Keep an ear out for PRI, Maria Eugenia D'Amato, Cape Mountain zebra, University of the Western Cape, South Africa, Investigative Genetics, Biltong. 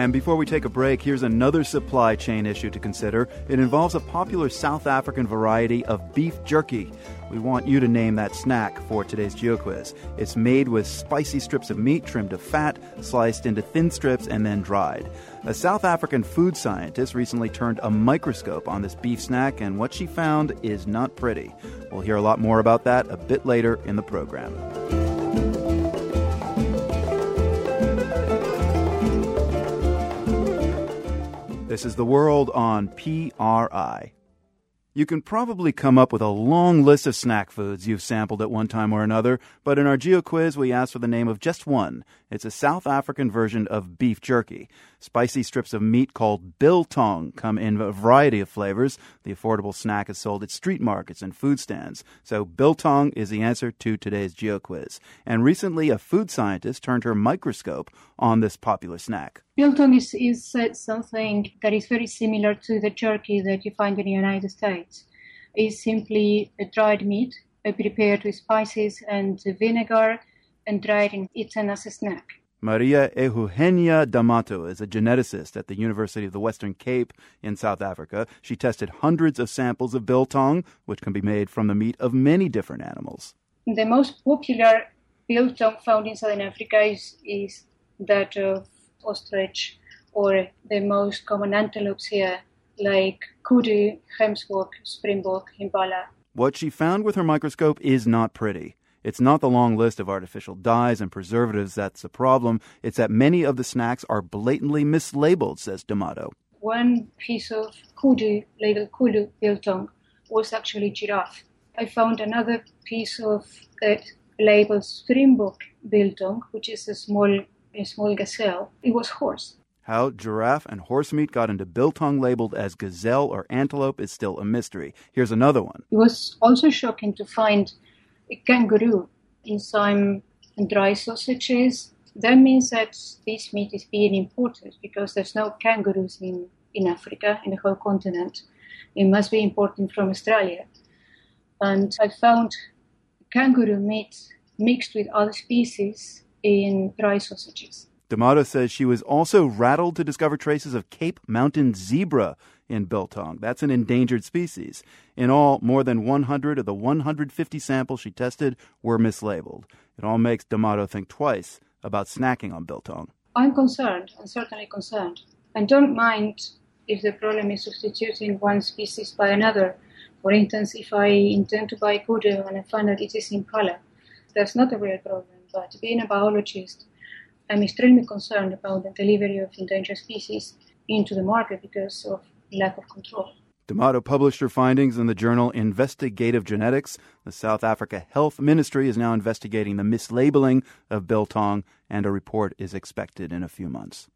And before we take a break, here's another supply chain issue to consider. It involves a popular South African variety of beef jerky. We want you to name that snack for today's Geo Quiz. It's made with spicy strips of meat trimmed of fat, sliced into thin strips, and then dried. A South African food scientist recently turned a microscope on this beef snack, and what she found is not pretty. We'll hear a lot more about that a bit later in the program. This is The World on PRI. You can probably come up with a long list of snack foods you've sampled at one time or another, but in our Geo Quiz, we asked for the name of just one. It's a South African version of beef jerky. Spicy strips of meat called biltong come in a variety of flavors. The affordable snack is sold at street markets and food stands. So biltong is the answer to today's Geo Quiz. And recently, a food scientist turned her microscope on this popular snack. Biltong is something that is very similar to the jerky that you find in the United States. It's simply a dried meat prepared with spices and vinegar and dried and eaten as a snack. Maria Eugenia D'Amato is a geneticist at the University of the Western Cape in South Africa. She tested hundreds of samples of biltong, which can be made from the meat of many different animals. The most popular biltong found in Southern Africa is that of ostrich, or the most common antelopes here, like kudu, gemsbok, springbok, impala. What she found with her microscope is not pretty. It's not the long list of artificial dyes and preservatives that's the problem. It's that many of the snacks are blatantly mislabeled, says D'Amato. One piece of kudu, labeled kudu biltong, was actually giraffe. I found another piece of it labeled springbok biltong, which is a small gazelle. It was horse. How giraffe and horse meat got into biltong labeled as gazelle or antelope is still a mystery. Here's another one. It was also shocking to find a kangaroo in some dry sausages. That means that this meat is being imported because there's no kangaroos in Africa, in the whole continent. It must be imported from Australia. And I found kangaroo meat mixed with other species in dry sausages. D'Amato says she was also rattled to discover traces of Cape Mountain zebra in biltong. That's an endangered species. In all, more than 100 of the 150 samples she tested were mislabeled. It all makes D'Amato think twice about snacking on biltong. I'm certainly concerned. I don't mind if the problem is substituting one species by another. For instance, if I intend to buy kudu and I find that it is impala, that's not a real problem. But being a biologist, I'm extremely concerned about the delivery of endangered species into the market because of lack of control. D'Amato published her findings in the journal Investigative Genetics. The South Africa Health Ministry is now investigating the mislabeling of biltong, and a report is expected in a few months.